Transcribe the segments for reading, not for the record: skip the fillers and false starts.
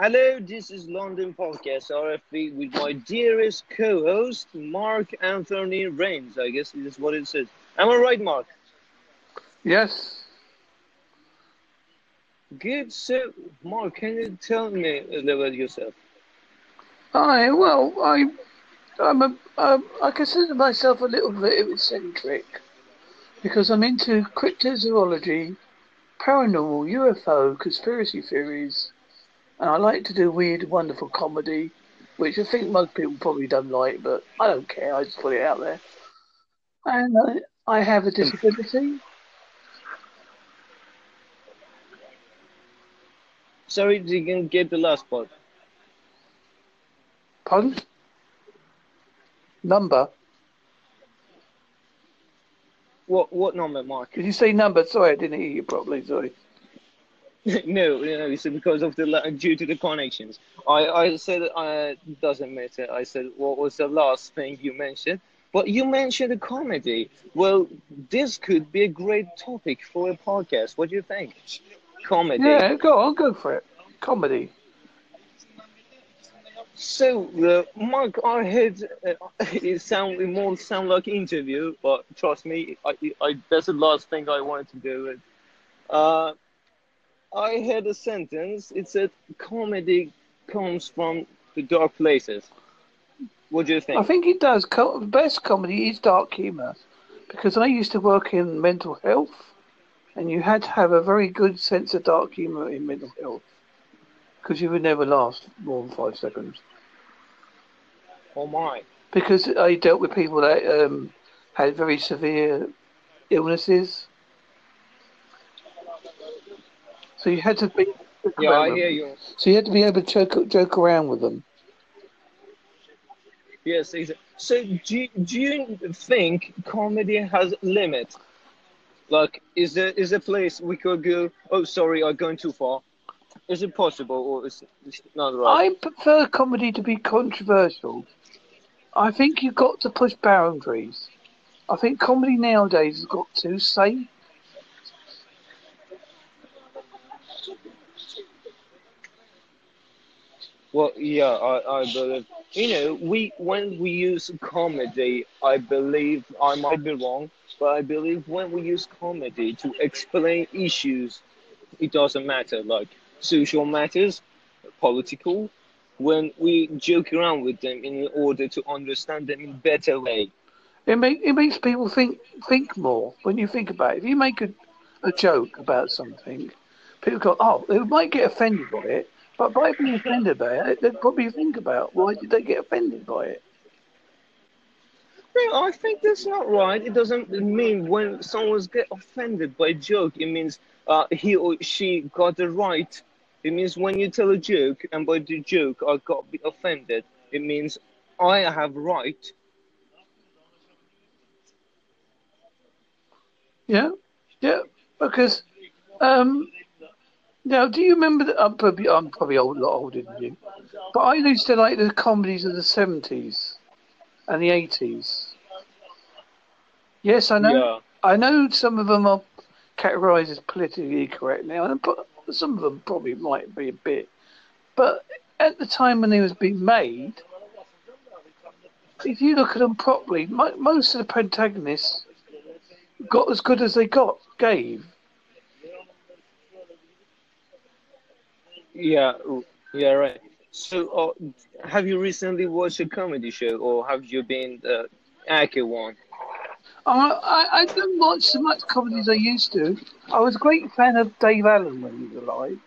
Hello, this is London Podcast RFB with my dearest co-host, Mark Anthony Raines. I guess is what it says. Am I right, Mark? Yes. Good. So, Mark, can you tell me a little about yourself? I consider myself a little bit eccentric because I'm into cryptozoology, paranormal, UFO, conspiracy theories. And I like to do weird, wonderful comedy, which I think most people probably don't like, but I don't care. I just put it out there. And I have a disability. Sorry, you didn't get the last part. Pardon? Number. What number, Mark? Did you say number? Sorry, I didn't hear you properly. Sorry. No, it's because of due to the connections. I said it doesn't matter. I said what was the last thing you mentioned? But you mentioned a comedy. Well, this could be a great topic for a podcast. What do you think? Comedy. Yeah, I'll go for it. Comedy. So, Mark, I had it won't sound like an interview, but trust me, that's the last thing I wanted to do. I had a sentence. It said, "Comedy comes from the dark places." What do you think? I think it does. The best comedy is dark humour, because I used to work in mental health, and you had to have a very good sense of dark humour in mental health, because you would never last more than 5 seconds. Oh my! Because I dealt with people that had very severe illnesses. So you had to be. Yeah, I hear you. So you had to be able to joke around with them. Yes, exactly. So do you think comedy has a limit? Like, is there a place we could go? Oh, sorry, I'm going too far. Is it possible, or is it not right? I prefer comedy to be controversial. I think you've got to push boundaries. I think comedy nowadays has got to say. Well, yeah, I believe, when we use comedy, I believe, I might be wrong, but I believe when we use comedy to explain issues, it doesn't matter, like social matters, political, when we joke around with them in order to understand them in a better way. It makes people think more when you think about it. If you make a joke about something, people go, oh, they might get offended by it. But by being offended by it, they'd probably think about why did they get offended by it. No, I think that's not right. It doesn't mean when someone gets offended by a joke, it means he or she got the right. It means when you tell a joke, and by the joke I got offended, it means I have right. Yeah, because... Now, do you remember that I'm probably a lot older than you, but I used to like the comedies of the 70s and the 80s. Yes, I know. Yeah. I know some of them are categorised as politically correct now, but some of them probably might be a bit. But at the time when they was being made, if you look at them properly, most of the protagonists got as good as they gave. Yeah, right. So, have you recently watched a comedy show, or have you been acting one? I don't watch so much comedy as I used to. I was a great fan of Dave Allen when he was alive.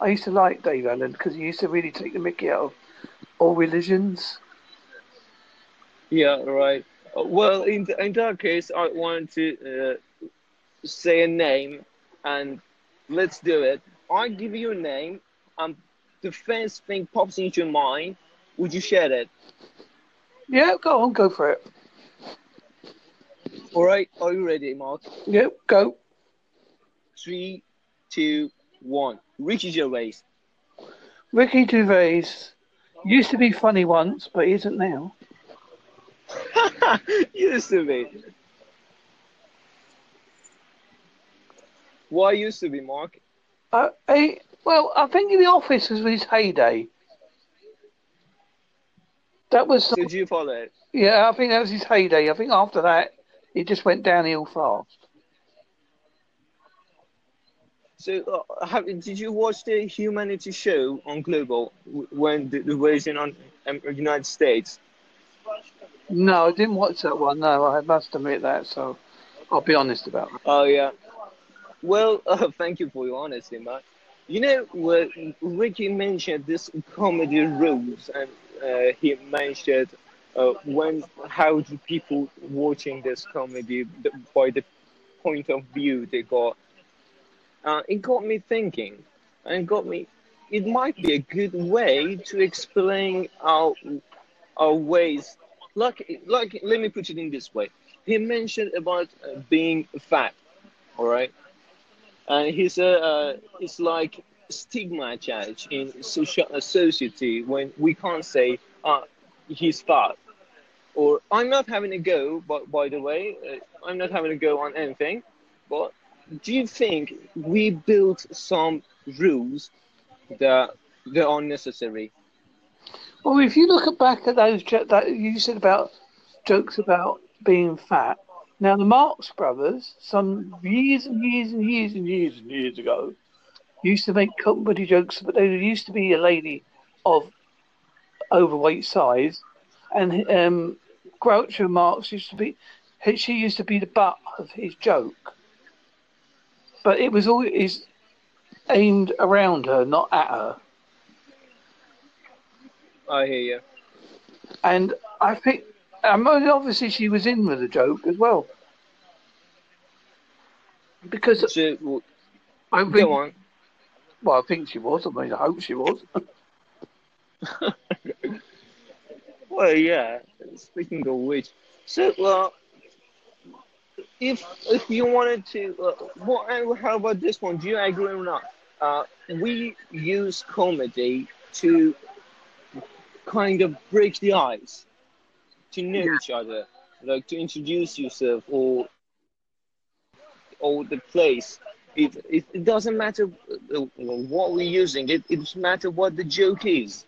I used to like Dave Allen because he used to really take the mickey out of all religions. Yeah, right. Well, in that case, I wanted to say a name, and let's do it. I give you a name, and the first thing pops into your mind. Would you share that? Yeah, go for it. All right, are you ready, Mark? Yep, go. 3, 2, 1. Ricky Gervais. Ricky Gervais used to be funny once, but isn't now. Used to be. Why used to be, Mark? Well, I think The Office was his heyday. That was. Did you follow it? Yeah, I think that was his heyday. I think after that, it just went downhill fast. So, did you watch the Humanity Show on Global when the version on United States? No, I didn't watch that one. No, I must admit that. So, I'll be honest about that. Oh yeah. Well, thank you for your honesty, Mark. You know, Ricky mentioned this comedy rules, and he mentioned how do people watching this comedy by the point of view they got. It got me thinking, and got me. It might be a good way to explain our ways. Like, let me put it in this way. He mentioned about being fat, all right. And he said it's like stigmatized in social society when we can't say, he's fat. Or, I'm not having a go, but by the way, I'm not having a go on anything. But do you think we built some rules that are necessary? Well, if you look back at those that you said about jokes about being fat. Now, the Marx Brothers, some years ago, used to make comedy jokes, but there used to be a lady of overweight size, and Groucho Marx used to be the butt of his joke. But it was always aimed around her, not at her. I hear you. And I think, obviously, she was in with the joke as well. Because I think she was. I mean, I hope she was. Well, yeah. Speaking of which, so if you wanted to, how about this one? Do you agree or not? We use comedy to kind of break the ice, to know each other, like to introduce yourself or the place. It doesn't matter what we're using. It doesn't matter what the joke is.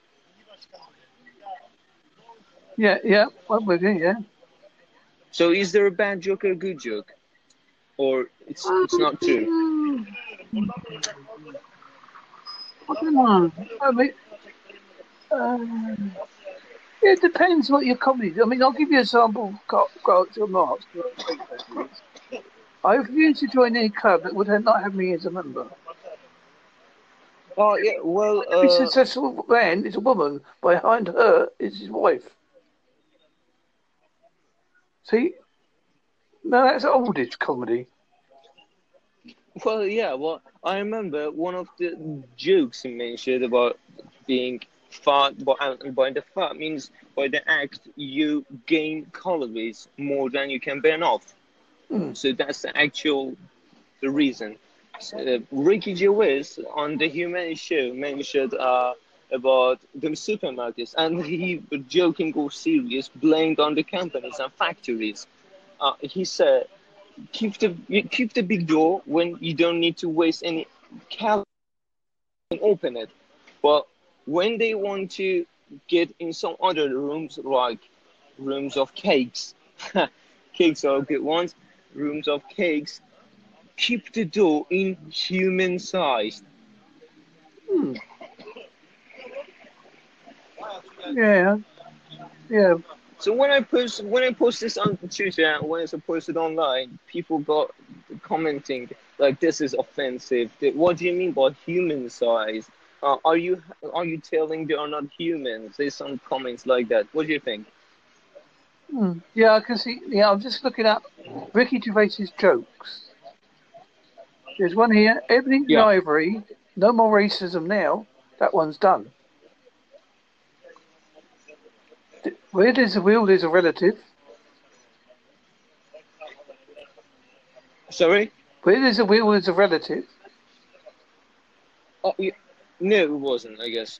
Yeah, what we're doing, yeah. So is there a bad joke or a good joke? Or it's not true? I don't know. I mean, it depends what your comedy is. I mean, I'll give you a sample of Groucho Marx. I refuse to join any club that would not have me as a member. Oh, yeah, well... Every successful man is a woman. Behind her is his wife. See? No, that's oldish comedy. Well, yeah, well, I remember one of the jokes he mentioned about being fat, by the fat means by the act you gain calories more than you can burn off. So that's the reason. So, Ricky Gervais on the Human Show mentioned about the supermarkets, and he, joking or serious, blamed on the companies and factories. He said, "Keep the big door when you don't need to waste any calories and open it." Well, when they want to get in some other rooms, like rooms of cakes. Cakes are good ones. Rooms of cakes. Keep the door in human size. Yeah. Yeah. So when I post this on Twitter and when it's posted online, people got commenting like, "This is offensive. What do you mean by human size? Are you telling they are not humans?" There's some comments like that. What do you think? Yeah, I can see. Yeah, I'm just looking up Ricky Gervais's jokes. There's one here. Everything's an ivory. No more racism now. That one's done. Where there's a will, there's a relative. Sorry? Where there's a will, there's a relative. Oh, yeah. No, it wasn't, I guess.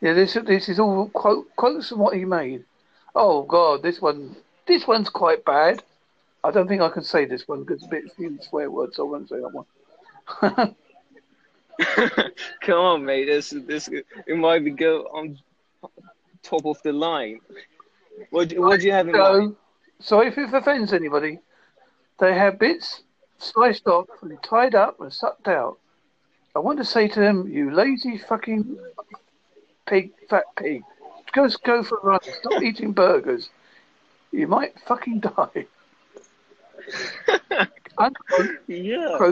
Yeah, this is all quotes from what he made. Oh, God, this one's quite bad. I don't think I can say this one because it's a bit few swear words, so I won't say that one. Come on, mate. This it might be go on top of the line. What do you have in mind? Sorry if it offends anybody. They have bits sliced off and tied up and sucked out. I want to say to them, you lazy fucking pig, fat pig. Just go for a run. Stop eating burgers. You might fucking die. Yeah.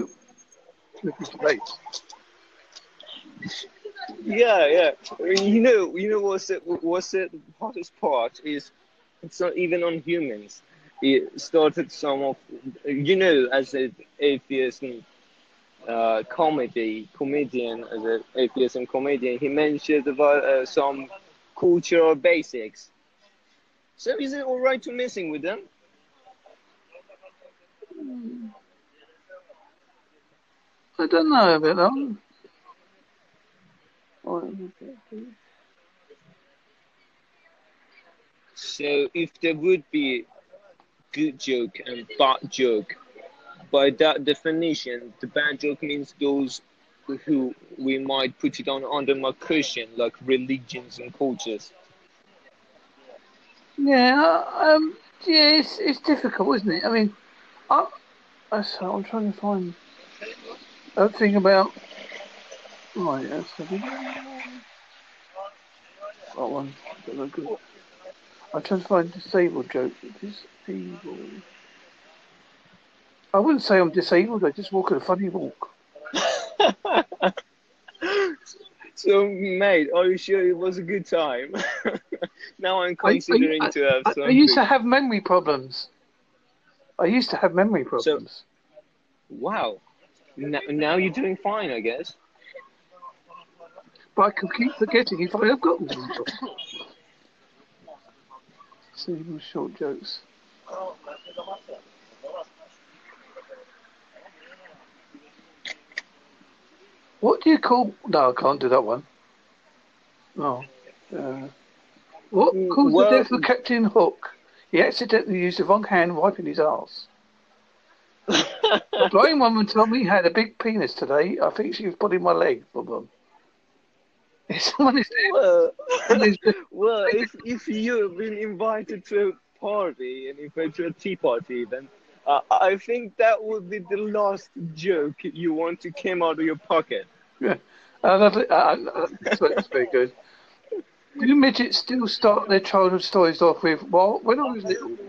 Yeah. You know what's the hottest part is it's not even on humans. It started some of, as an atheist and comedian, he mentioned about some cultural basics. So is it all right to messing with them? I don't know about that. So if there would be good joke and bad joke, by that definition, the bad joke means those who we might put it on under Marxian, like religions and cultures. Yeah, it's difficult, isn't it? I mean, I'm trying to find a thing about. Right, that's that one. I'm trying to find disabled joke. Disabled. I wouldn't say I'm disabled. I just walk a funny walk. So, mate, are you sure it was a good time? Now I'm considering to have something. I used to have memory problems. So, wow. Now you're doing fine, I guess. But I can keep forgetting if I have got one. Simple short jokes. What do you call? No, I can't do that one. No. What caused the death of Captain Hook? He accidentally used the wrong hand wiping his arse. A blind woman told me he had a big penis today. I think she was putting my leg for them. Well, if you've been invited to a party and invited to a tea party, then I think that would be the last joke you want to come out of your pocket. Yeah, that's very good. Do midgets still start their childhood stories off with, well, when I was little,